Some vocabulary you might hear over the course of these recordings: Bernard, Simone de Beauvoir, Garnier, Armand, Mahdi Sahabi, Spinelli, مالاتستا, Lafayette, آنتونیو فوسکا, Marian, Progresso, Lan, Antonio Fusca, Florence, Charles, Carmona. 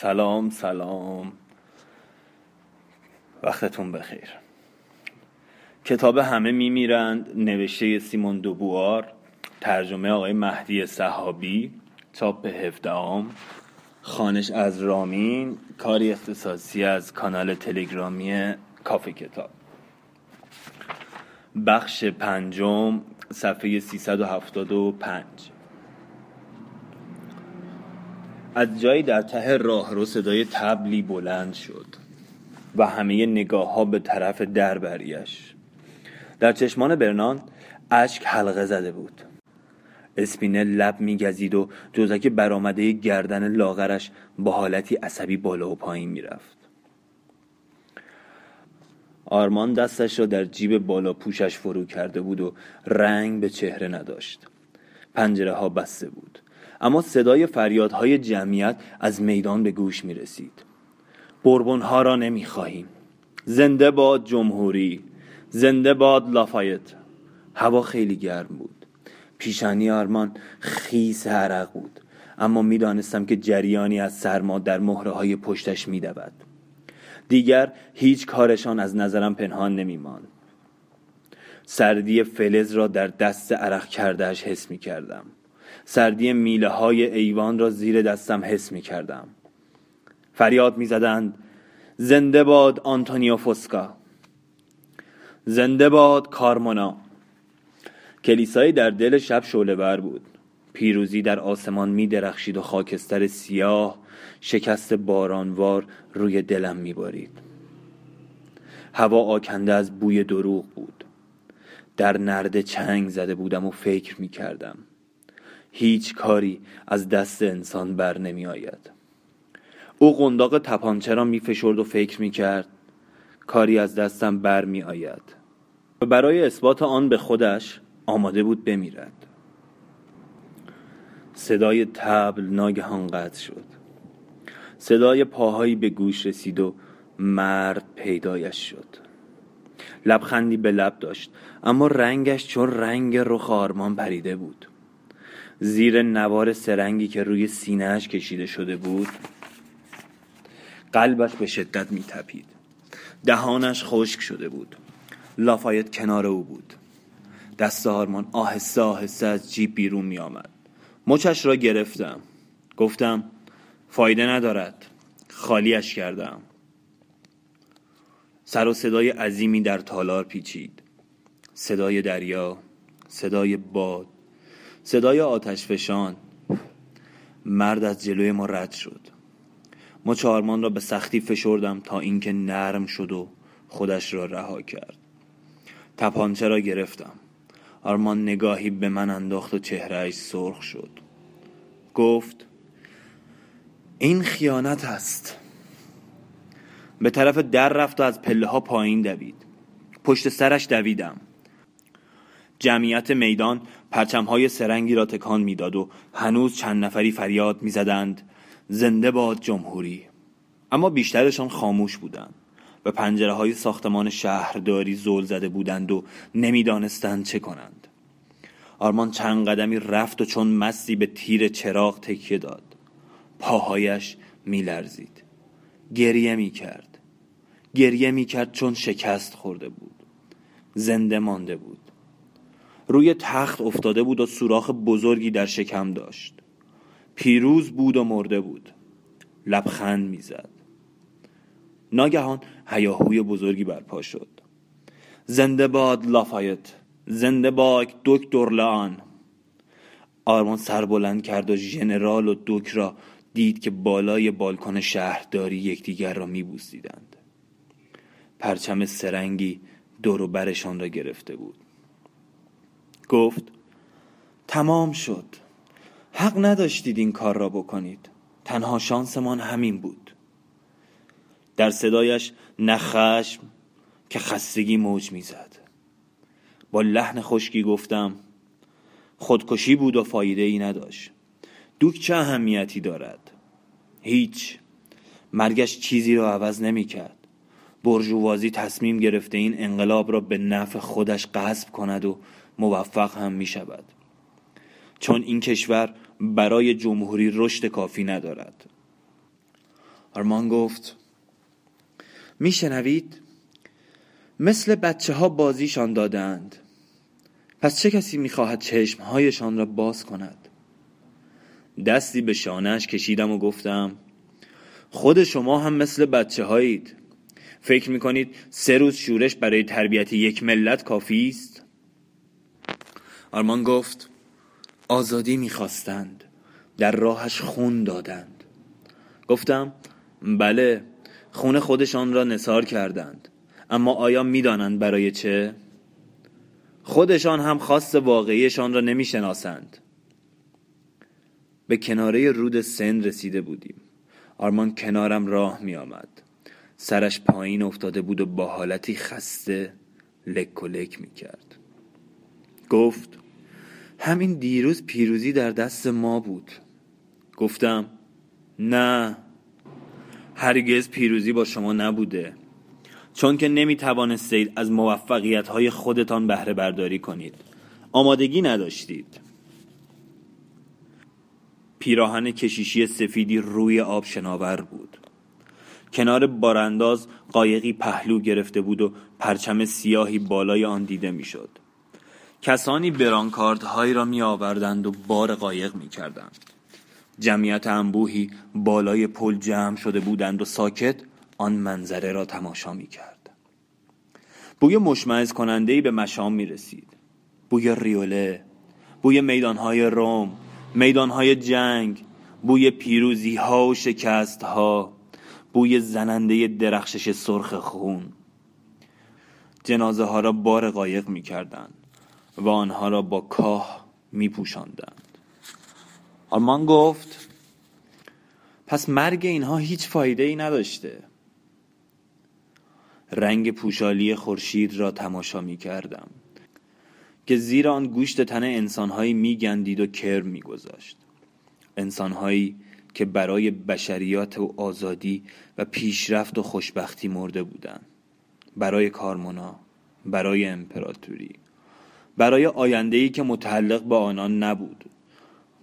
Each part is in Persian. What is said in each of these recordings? سلام سلام، وقتتون بخیر. کتاب همه میمیرند، نوشته سیمون دوبوار، ترجمه آقای مهدی صحابی، چاپ 17، خوانش از رامین، کاری اختصاصی از کانال تلگرامی کافه کتاب. بخش 5، صفحه 375. از جایی در ته راهرو صدای طبلی بلند شد و همه نگاه‌ها به طرف در برگشت. در چشمان برنارد اشک حلقه زده بود. اسپینل لب می‌گزید و جزک برآمده گردن لاغرش با حالتی عصبی بالا و پایین می‌رفت. آرمان دستش را در جیب بالا پوشش فرو کرده بود و رنگ به چهره نداشت. پنجره‌ها بسته بود، اما صدای فریادهای جمعیت از میدان به گوش می رسید. بوربونها را نمی خواهیم. زنده باد جمهوری، زنده باد لافایت. هوا خیلی گرم بود. پیشانی آرمان خیس عرق بود، اما می دانستم که جریانی از سرما در مهره های پشتش می دود. دیگر هیچ کارشان از نظرم پنهان نمی ماند. سردی فلز را در دست عرق کردهش حس می کردم. سردی میله های ایوان را زیر دستم حس می کردم. فریاد می زدند: زنده باد آنتونیو فوسکا، زنده باد کارمونا. کلیسای در دل شب شعله‌ور بود. پیروزی در آسمان می درخشید و خاکستر سیاه شکست بارانوار روی دلم می بارید. هوا آکنده از بوی دروغ بود. در نرده چنگ زده بودم و فکر می کردم. هیچ کاری از دست انسان بر نمی آید. او قنداق تپانچه را می فشرد و فکر می کرد: کاری از دستم بر می آید. و برای اثبات آن به خودش آماده بود بمیرد. صدای طبل ناگهان قطع شد. صدای پاهایی به گوش رسید و مرد پیدایش شد. لبخندی به لب داشت، اما رنگش چون رنگ رخ آرمان پریده بود. زیر نوار سرنگی که روی سینه‌اش کشیده شده بود قلبش به شدت می‌تپید. دهانش خشک شده بود. لافایت کنار او بود. دست آرمان آهسته آهسته از جیب بیرون می‌آمد. مچش را گرفتم. گفتم فایده ندارد. خالیش کردم. سر و صدای عظیمی در تالار پیچید. صدای دریا، صدای باد، صدای آتشفشان. مرد از جلوی ما رد شد. مچ آرمان را به سختی فشردم تا اینکه نرم شد و خودش را رها کرد. تپانچه را گرفتم. آرمان نگاهی به من انداخت و چهرهش سرخ شد. گفت: این خیانت است. به طرف در رفت و از پله ها پایین دوید. پشت سرش دویدم. جمعیت میدان پرچم‌های سرنگی را تکان می‌داد و هنوز چند نفری فریاد می‌زدند: زنده باد جمهوری. اما بیشترشان خاموش بودند. به پنجره‌های ساختمان شهرداری زل زده بودند و نمی‌دانستند چه کنند. آرمان چند قدمی رفت و چون مستی به تیر چراغ تکیه داد. پاهایش می‌لرزید. گریه می‌کرد چون شکست خورده بود. زنده مانده بود. روی تخت افتاده بود و سوراخ بزرگی در شکم داشت. پیروز بود و مرده بود. لبخند میزد. ناگهان هیاهوی بزرگی برپا شد. زنده باد لافایت، زنده باد دکتر لان. آرمان سر بلند کرد و ژنرال و دوک را دید که بالای بالکن شهرداری یکدیگر را میبوسیدند. پرچم سرنگی دور و برشان را گرفته بود. گفت: تمام شد. حق نداشتید این کار را بکنید. تنها شانسمان همین بود. در صدایش نه خشم که خستگی موج میزد. با لحن خشکی گفتم: خودکشی بود و فایده ای نداشت. دوک چه اهمیتی دارد؟ هیچ. مرگش چیزی را عوض نمی کرد. برجوازی تصمیم گرفته این انقلاب را به نفع خودش غصب کند و موفق هم می شود، چون این کشور برای جمهوری رشد کافی ندارد. آرمان گفت: میشنوید؟ مثل بچه ها بازیشان دادند. پس چه کسی میخواهد چشمهایشان را باز کند؟ دستی به شانهش کشیدم و گفتم: خود شما هم مثل بچه هایید. فکر میکنید 3 روز شورش برای تربیت یک ملت کافی است؟ آرمان گفت: آزادی میخواستند، در راهش خون دادند. گفتم: بله، خون خودشان را نثار کردند، اما آیا میدانند برای چه؟ خودشان هم خواست واقعیشان را نمیشناسند. به کناره رود سن رسیده بودیم. آرمان کنارم راه می آمد. سرش پایین افتاده بود و با حالتی خسته لک و لک می کرد. گفت: همین دیروز پیروزی در دست ما بود. گفتم: نه، هرگز پیروزی با شما نبوده، چون که نمی توانستید از موفقیت های خودتان بهره برداری کنید. آمادگی نداشتید. پیراهن کشیشی سفیدی روی آب شناور بود. کنار بارانداز قایقی پهلو گرفته بود و پرچم سیاهی بالای آن دیده میشد. کسانی برانکاردهایی را می آوردند و بار قایق می کردند. جمعیت انبوهی بالای پل جمع شده بودند و ساکت آن منظره را تماشا می کرد. بوی مشمئز کنندهی به مشام می رسید. بوی ریوله، بوی میدانهای روم، میدانهای جنگ، بوی پیروزی ها و شکست ها، بوی زننده درخشش سرخ خون. جنازه ها را بار قایق می کردند و آنها را با کاه می پوشاندند. آرمان گفت: پس مرگ اینها هیچ فایده ای نداشته. رنگ پوشالی خورشید را تماشا می کردم که زیر آن گوشت تن انسانهایی می گندید و کرم می گذاشت. انسانهایی که برای بشریات و آزادی و پیشرفت و خوشبختی مرده بودند. برای کارمونا، برای امپراتوری، برای آینده‌ای که متعلق به آنان نبود.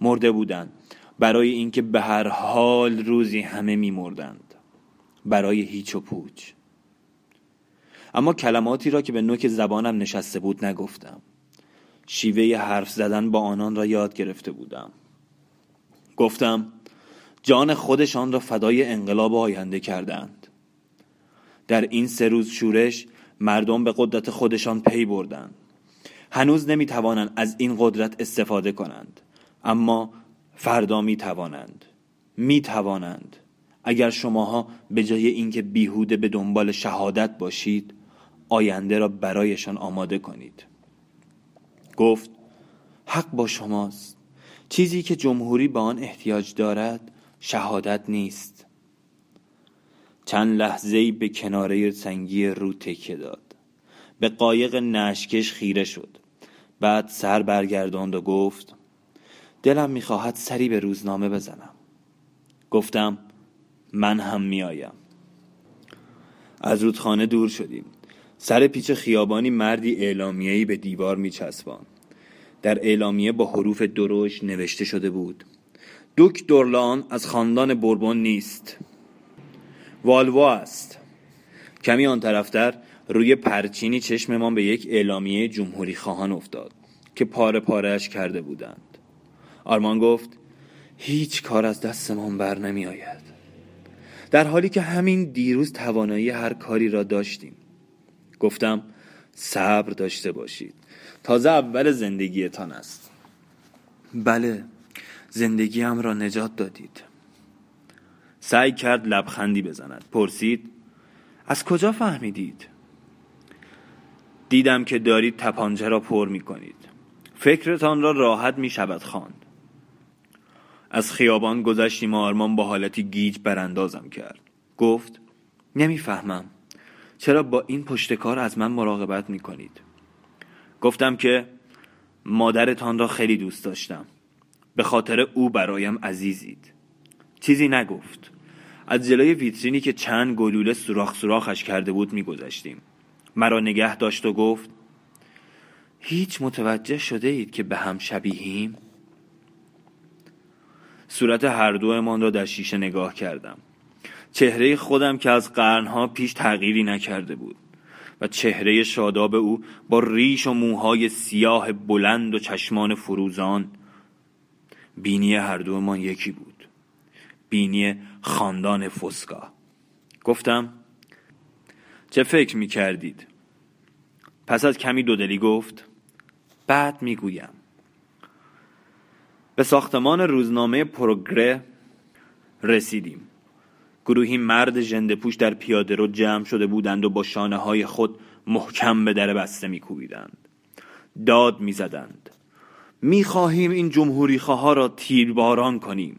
مرده بودند برای اینکه به هر حال روزی همه می مردند، برای هیچ و پوچ. اما کلماتی را که به نوک زبانم نشسته بود نگفتم. شیوه حرف زدن با آنان را یاد گرفته بودم. گفتم: جان خودشان را فدای انقلاب آینده کردند. در این 3 روز شورش مردم به قدرت خودشان پی بردند. هنوز نمی توانند از این قدرت استفاده کنند، اما فردا می توانند. اگر شماها به جای اینکه بیهوده به دنبال شهادت باشید، آینده را برایشان آماده کنید. گفت: حق با شماست. چیزی که جمهوری به آن احتیاج دارد شهادت نیست. چند لحظه‌ای به کناره سنگی رو تکیه داد. به قایق نشکش خیره شد. بعد سر برگرداند و گفت: دلم می‌خواهد سری به روزنامه بزنم. گفتم: من هم میایم. از رودخانه دور شدیم. سر پیچ خیابانی مردی اعلامیه‌ای به دیوار می‌چسباند. در اعلامیه با حروف درشت نوشته شده بود: دکتر لان از خاندان بوربون نیست، والوا است. کمی آن طرفتر روی پرچینی چشممان به یک اعلامیه جمهوری خواهان افتاد که پاره پارهش کرده بودند. آرمان گفت: هیچ کار از دستمان بر نمی آید. در حالی که همین دیروز توانایی هر کاری را داشتیم. گفتم: صبر داشته باشید، تازه اول زندگیتان است. بله، زندگیم را نجات دادید. سعی کرد لبخندی بزند. پرسید: از کجا فهمیدید؟ دیدم که دارید تپانچه را پر می کنید. فکرتان را راحت می شود خواند. از خیابان گذشتیم و آرمان با حالتی گیج براندازم کرد. گفت: نمیفهمم چرا با این پشتکار از من مراقبت می کنید؟ گفتم که مادرتان را خیلی دوست داشتم، به خاطر او برایم عزیزید. چیزی نگفت. از جلوی ویترینی که چند گلوله سوراخش کرده بود می گذشتیم. مرا نگه داشت و گفت: هیچ متوجه شده اید که به هم شبیهیم؟ صورت هر دومان را در شیشه نگاه کردم. چهره خودم که از قرنها پیش تغییری نکرده بود و چهره شاداب او با ریش و موهای سیاه بلند و چشمان فروزان. بینی هر دومان یکی بود، بینی خاندان فسکا. گفتم چه فکر می کردید؟ پس از کمی دودلی گفت بعد می گویم. به ساختمان روزنامه پروگره رسیدیم. گروهی مرد ژنده‌پوش در پیاده رو جمع شده بودند و با شانه های خود محکم به در بسته می کوبیدند. داد می زدند می خواهیم این جمهوری خواه را تیرباران کنیم.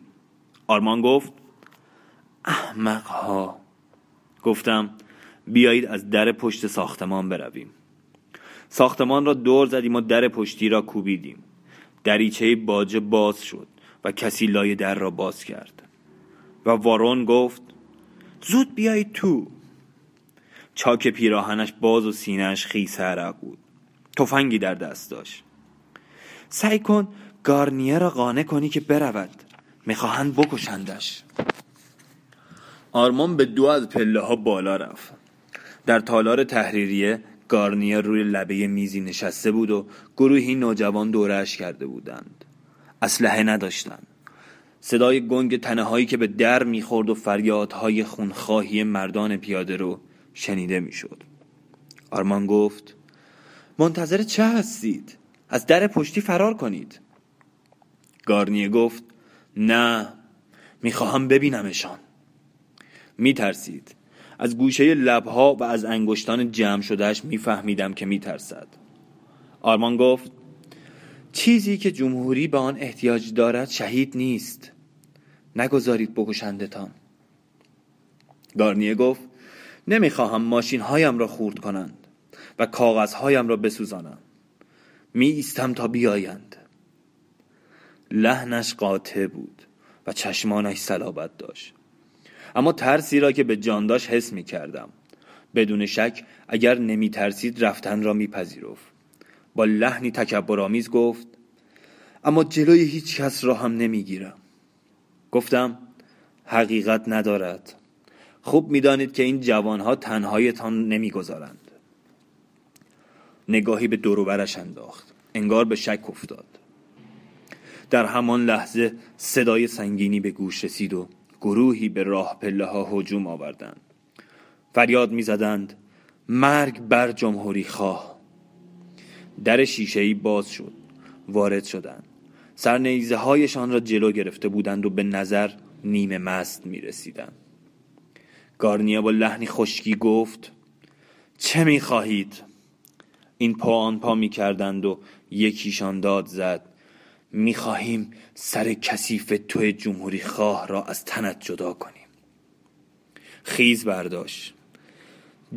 آرمان گفت احمق ها. گفتم بیایید از در پشت ساختمان برویم. ساختمان را دور زدیم و در پشتی را کوبیدیم. دریچه باجه باز شد و کسی لای در را باز کرد و وارون گفت زود بیایید تو. چاک پیراهنش باز و سینهش خیس عرق بود. تفنگی در دست داشت. سعی کن گارنیه را قانع کنی که برود، میخواهند بکشندش. آرمان به دو از پله ها بالا رفت. در تالار تحریریه گارنیه روی لبه میزی نشسته بود و گروهی نوجوان دورهش کرده بودند. اسلحه نداشتند. صدای گنگ تنهایی که به در میخورد و فریادهای خونخواهی مردان پیاده رو شنیده میشد. آرمان گفت منتظر چه هستید؟ از در پشتی فرار کنید. گارنیه گفت نه، میخواهم ببینمشان. میترسید. از گوشه لبها و از انگشتان جمع شدهش میفهمیدم که میترسد. آرمان گفت چیزی که جمهوری به آن احتیاج دارد شهید نیست. نگذارید بکشندتان. گارنیه گفت نمیخواهم ماشین هایم را خورد کنند و کاغذ هایم را بسوزانم. می ایستم تا بیایند. لحنش قاطع بود و چشمانش صلابت داشت، اما ترسی را که به جان داشت حس می کردم. بدون شک اگر نمی ترسید رفتن را می پذیرفت. با لحنی تکبرآمیز گفت اما جلوی هیچ کس را هم نمی گیرم. گفتم حقیقت ندارد. خوب می دانید که این جوانها تنهایتان نمی گذارند. نگاهی به دوروبرش انداخت. انگار به شک افتاد. در همان لحظه صدای سنگینی به گوش رسید و گروهی به راه پله ها هجوم آوردند. فریاد می زدند مرگ بر جمهوری خواه. در شیشه‌ای باز شد. وارد شدند. سرنیزه هایشان را جلو گرفته بودند و به نظر نیمه مست می رسیدند. گارنیه با لحنی خشکی گفت چه می خواهید؟ این پا آن پا می کردند و یکیشان داد زد می خواهیم سر کثیف توی جمهوری خواه را از تنت جدا کنیم. خیز برداشت.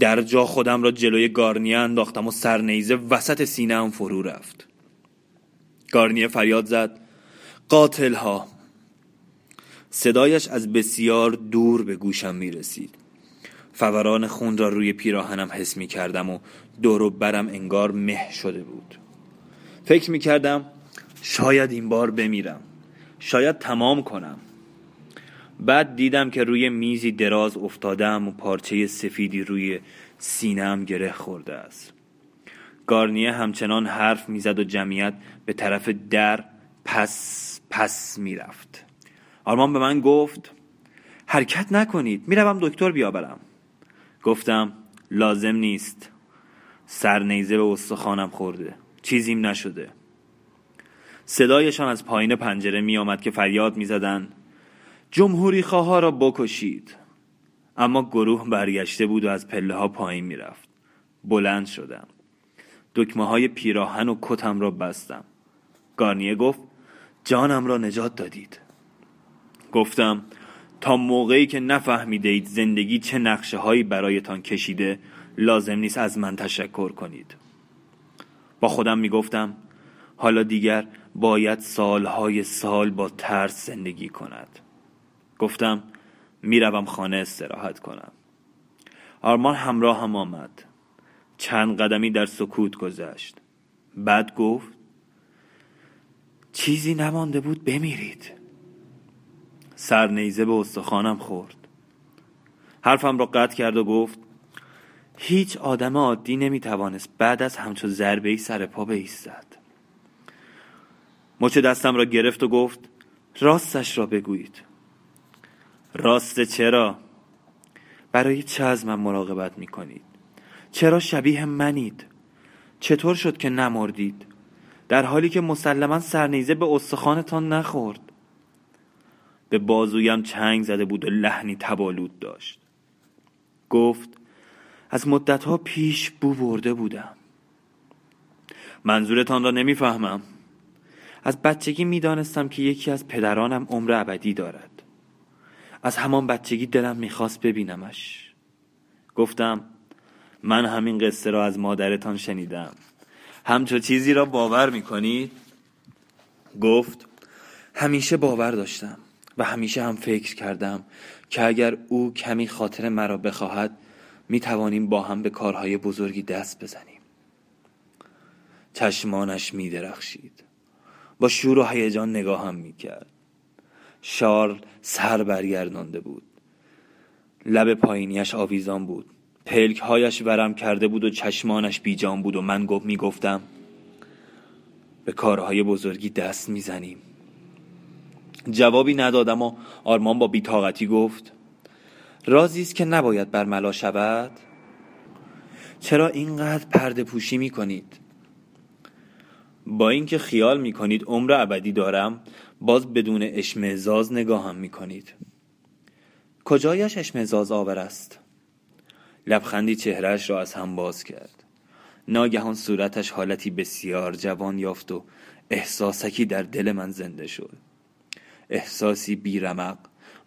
در جا خودم را جلوی گارنیه انداختم و سرنیزه وسط سینه‌ام فرو رفت. گارنیه فریاد زد قاتل ها. صدایش از بسیار دور به گوشم می رسید. فوران خون را روی پیراهنم حس می کردم و دور و برم انگار مه شده بود. فکر می کردم شاید این بار بمیرم، شاید تمام کنم. بعد دیدم که روی میزی دراز افتادم و پارچه سفیدی روی سینه‌ام گره خورده است. گارنیه همچنان حرف میزد و جمعیت به طرف در پس میرفت. آرمان به من گفت حرکت نکنید، میروم دکتر بیاورم. گفتم لازم نیست. سرنیزه به استخوانم خورده، چیزیم نشده. صدایشان از پایین پنجره می آمد که فریاد می زدند جمهوری خواها را بکشید. اما گروه برگشته بود و از پله ها پایین می رفت. بلند شدم. دکمه های پیراهن و کتم را بستم. گارنیه گفت جانم را نجات دادید. گفتم تا موقعی که نفهمیده اید زندگی چه نقشه هایی برایتان کشیده لازم نیست از من تشکر کنید. با خودم می گفتم حالا دیگر باید سالهای سال با ترس زندگی کند. گفتم میروم خانه استراحت کنم. آرمان همراه هم آمد. چند قدمی در سکوت گذشت. بعد گفت چیزی نمانده بود بمیرید. سرنیزه به استخوانم خورد. حرفم را قطع کرد و گفت هیچ آدم عادی نمیتوانست بعد از همچون ضربه‌ای سر پا بایستد. مچ دستم را گرفت و گفت راستش را بگویید. راست چرا؟ برای چه از من مراقبت میکنید؟ چرا شبیه منید؟ چطور شد که نمردید؟ در حالی که مسلماً سرنیزه به استخوانتان نخورد. به بازویم چنگ زده بود و لحنی تبالود داشت. گفت از مدتها پیش بو برده بودم. منظورتان را نمیفهمم. از بچگی میدانستم که یکی از پدرانم عمر ابدی دارد. از همان بچگی دلم میخواست ببینمش. گفتم من همین قصه را از مادرتان شنیدم. همچو چیزی را باور میکنید؟ گفت همیشه باور داشتم و همیشه هم فکر کردم که اگر او کمی خاطر مرا بخواهد میتوانیم با هم به کارهای بزرگی دست بزنیم. چشمانش میدرخشید. با شور و هیجان نگاهم میکرد. شارل سر برگردانده بود. لب پایینیش آویزان بود. پلکهایش ورم کرده بود و چشمانش بیجان بود و من میگفتم به کارهای بزرگی دست میزنیم. جوابی ندادم و آرمان با بی‌طاقتی گفت رازی است که نباید برملا شود. چرا اینقدر پرده پوشی میکنید؟ با اینکه خیال میکنید عمر ابدی دارم باز بدون اشمئزاز نگاهم میکنید. کجایش اشمئزاز آور است؟ لبخندی چهرهش را از هم باز کرد. ناگهان صورتش حالتی بسیار جوان یافت و احساسکی در دل من زنده شد. احساسی بیرمق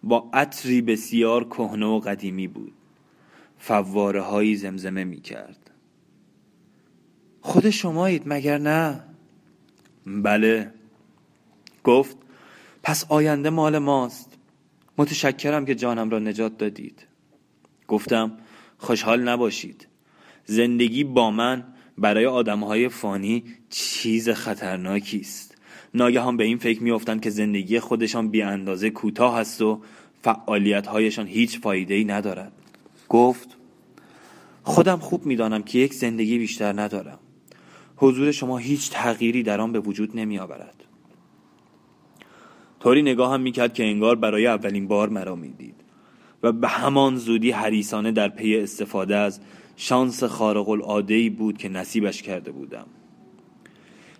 با عطری بسیار کهنه و قدیمی بود. فواره هایی زمزمه می کرد. خود شمایید مگر نه؟ بله. گفت پس آینده مال ماست. متشکرم که جانم را نجات دادید. گفتم خوشحال نباشید. زندگی با من برای آدم‌های فانی چیز خطرناکی است. ناگهان به این فکر می‌افتند که زندگی خودشان بی‌اندازه کوتاه است و فعالیت‌هایشان هیچ فایده‌ای ندارد. گفت خودم خوب می‌دانم که یک زندگی بیشتر ندارم. حضور شما هیچ تغییری در آن به وجود نمی‌آورد. طوری نگاهم می‌کرد که انگار برای اولین بار مرا می‌دید و به همان زودی حریصانه در پی استفاده از شانس خارق العاده‌ای بود که نصیبش کرده بودم.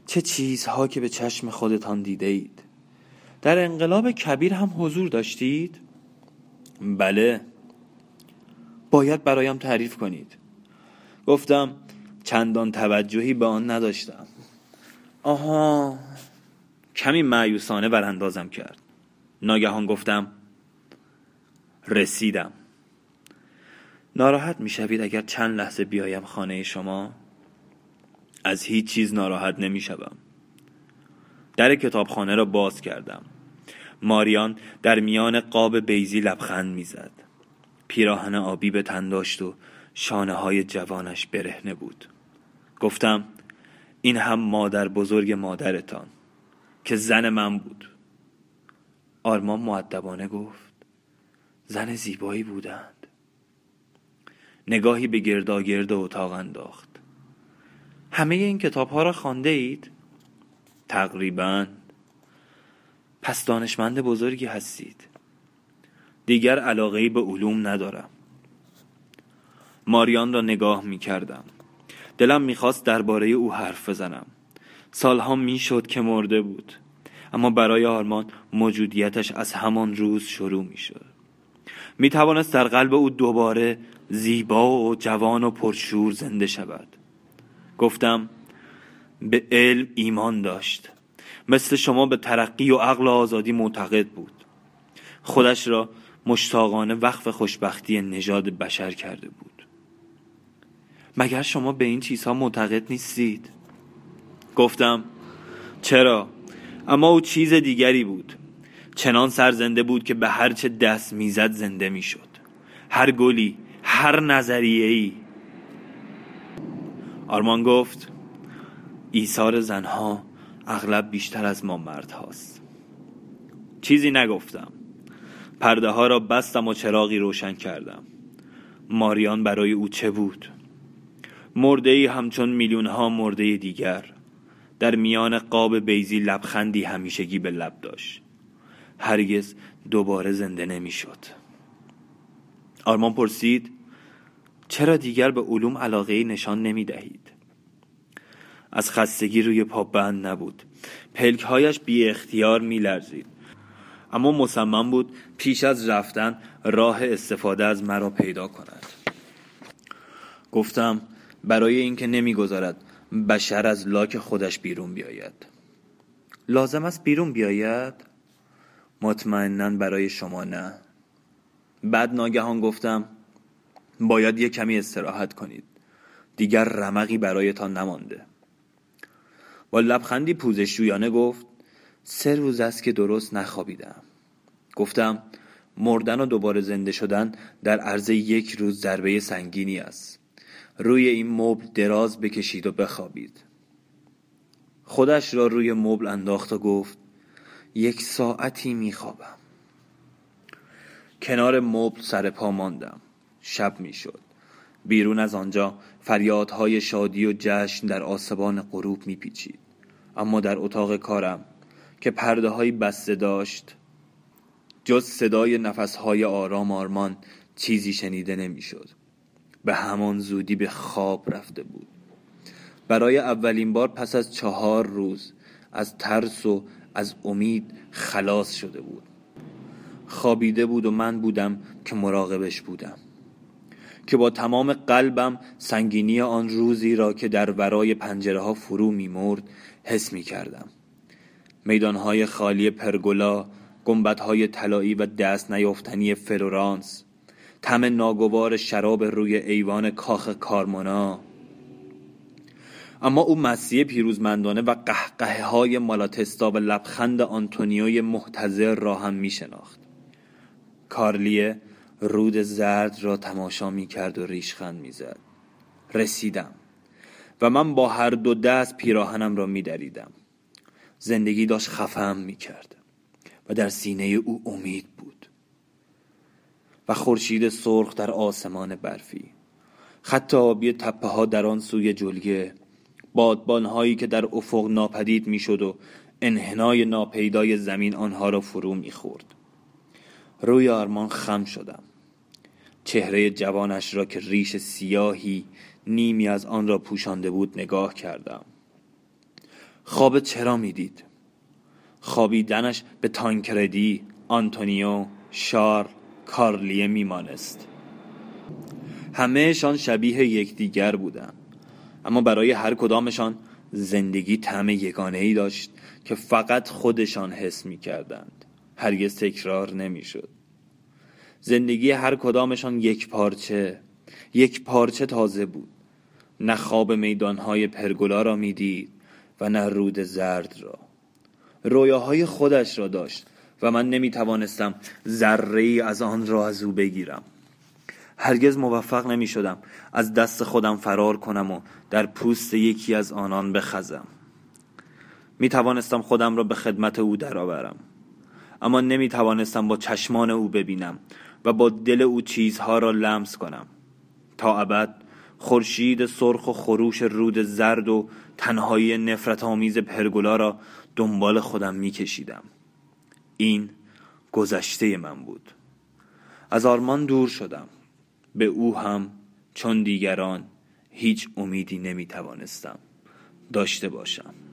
چه چیزها که به چشم خودتان دیده اید؟ در انقلاب کبیر هم حضور داشتید؟ بله. باید برایم تعریف کنید. گفتم چندان توجهی به آن نداشتم. آها. کمی مایوسانه براندازم کرد. ناگهان گفتم رسیدم. ناراحت میشوید اگر چند لحظه بیایم خانه شما؟ از هیچ چیز ناراحت نمیشوم. در کتابخانه را باز کردم. ماریان در میان قاب بیضی لبخند میزد. پیراهن آبی به تن داشت و شانه های جوانش برهنه بود. گفتم این هم مادر بزرگ مادرتان که زن من بود. آرمان مؤدبانه گفت زن زیبایی بودند. نگاهی به گرداگرد اتاق انداخت. همه این کتاب ها را خوانده اید؟ تقریبا. پس دانشمند بزرگی هستید. دیگر علاقه‌ای به علوم ندارم. ماریان را نگاه می کردم. دلم می خواست درباره او حرف بزنم. سالها می شد که مرده بود. اما برای آرمان موجودیتش از همان روز شروع می شد. می توانست در قلب او دوباره زیبا و جوان و پرشور زنده شود. گفتم به علم ایمان داشت. مثل شما به ترقی و عقل و آزادی معتقد بود. خودش را مشتاقانه وقف خوشبختی نژاد بشر کرده بود. مگر شما به این چیزها معتقد نیستید؟ گفتم چرا؟ اما او چیز دیگری بود. چنان سرزنده بود که به هر چه دست میزد زنده میشد. هر گلی، هر نظریه‌ای. آرمان گفت ایثار زنها اغلب بیشتر از ما مردهاست. چیزی نگفتم. پرده ها را بستم و چراغی روشن کردم. ماریان برای او چه بود؟ مرده‌ای همچون میلیون‌ها مرده دیگر. در میان قاب بیضی لبخندی همیشگی به لب داشت. هرگز دوباره زنده نمی‌شد. آرمان پرسید: چرا دیگر به علوم علاقه‌ای نشان نمی‌دهید؟ از خستگی روی پا بند نبود. پلک‌هایش بی اختیار می‌لرزید. اما مصمم بود پیش از رفتن راه استفاده از مرا پیدا کند. گفتم برای اینکه نمی‌گذارد بشر از لاک خودش بیرون بیاید. لازم است بیرون بیاید؟ مطمئناً برای شما نه. بعد ناگهان گفتم باید یک کمی استراحت کنید. دیگر رمقی برایتان نمانده. با لبخندی پوزشجویانه گفت 3 روز است که درست نخوابیدم. گفتم مردن و دوباره زنده شدن در عرض 1 روز ضربه سنگینی است. روی این مبل دراز بکشید و بخوابید. خودش را روی مبل انداخت و گفت 1 ساعتی میخوابم. کنار مبل سر پا ماندم. شب میشد. بیرون از آنجا فریادهای شادی و جشن در آسمان غروب میپیچید. اما در اتاق کارم که پرده‌های بسته داشت جز صدای نفس‌های آرام آرمان چیزی شنیده نمی‌شد. به همان زودی به خواب رفته بود. برای اولین بار پس از 4 روز از ترس و از امید خلاص شده بود. خوابیده بود و من بودم که مراقبش بودم، که با تمام قلبم سنگینی آن روزی را که در ورای پنجره‌ها فرو می‌مرد حس می‌کردم. میدان‌های خالی پرگولا، گنبدهای طلایی و دست نیافتنی فلورانس، طعم ناگوار شراب روی ایوان کاخ کارمونا. اما او مسیح پیروزمندانه و قهقه‌های مالاتستا و لبخند آنتونیوی محتضر را هم می‌شناخت. کارلیه رود زرد را تماشا می‌کرد و ریشخند می‌زد. رسیدم و من با هر دو دست پیراهنم را می‌دریدم. زندگی داشت خفم می‌کرد و در سینه او امید بود و خورشید سرخ در آسمان برفی، خط آبی تپه‌ها در آن سوی جلگه، بادبان‌هایی که در افق ناپدید می‌شد و انحنای ناپیدای زمین آنها را فرو می‌خورد. روی آرمان خم شدم. چهره جوانش را که ریش سیاهی نیمی از آن را پوشانده بود نگاه کردم. خواب چرا میدید؟ خوابیدنش به تانکردی، آنتونیو، شارل، کارلیه میمانست. همهشان شبیه یکدیگر بودند، اما برای هر کدامشان زندگی طعم یگانه‌ای داشت که فقط خودشان حس میکردند. هرگز تکرار نمیشد. زندگی هر کدامشان یک پارچه تازه بود. نه خواب میدانهای پرگولا را میدید و نه رود زرد را. رویاهای خودش را داشت و من نمیتوانستم ذره‌ای از آن را از او بگیرم. هرگز موفق نمیشدم از دست خودم فرار کنم و در پوست یکی از آنان بخزم. میتوانستم خودم را به خدمت او درآورم، اما نمیتوانستم با چشمان او ببینم و با دل او چیزها را لمس کنم. تا ابد خورشید سرخ و خروش رود زرد و تنهایی نفرت آمیز پرگولا را دنبال خودم میکشیدم. این گذشته من بود. از آرمان دور شدم. به او هم چون دیگران هیچ امیدی نمیتوانستم داشته باشم.